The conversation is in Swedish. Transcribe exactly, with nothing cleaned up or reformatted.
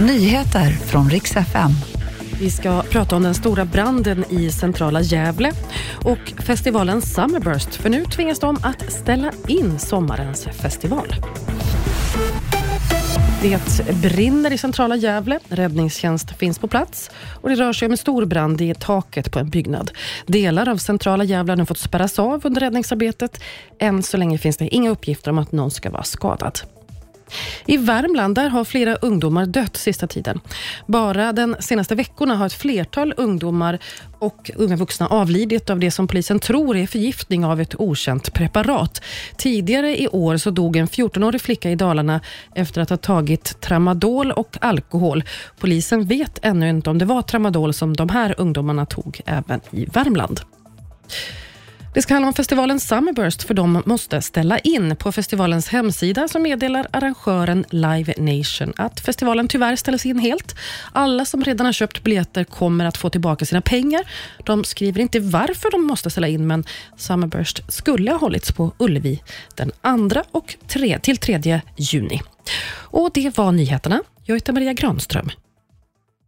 Nyheter från Riks-F M. Vi ska prata om den stora branden i centrala Gävle och festivalen Summerburst, för nu tvingas de att ställa in sommarens festival. Det brinner i centrala Gävle. Räddningstjänst finns på plats och det rör sig om en stor brand i taket på en byggnad. Delar av centrala Gävle har nu fått spärras av under räddningsarbetet. Än så länge finns det inga uppgifter om att någon ska vara skadad. I Värmland där har flera ungdomar dött sista tiden. Bara den senaste veckorna har ett flertal ungdomar och unga vuxna avlidit av det som polisen tror är förgiftning av ett okänt preparat. Tidigare i år så dog en fjortonårig flicka i Dalarna efter att ha tagit tramadol och alkohol. Polisen vet ännu inte om det var tramadol som de här ungdomarna tog även i Värmland. Det ska handla om festivalen Summerburst, för de måste ställa in. På festivalens hemsida så meddelar arrangören Live Nation att festivalen tyvärr ställs in helt. Alla som redan har köpt biljetter kommer att få tillbaka sina pengar. De skriver inte varför de måste ställa in, men Summerburst skulle ha hållits på Ullevi den andra och tre till tredje juni. Och det var nyheterna. Jag heter Maria Granström.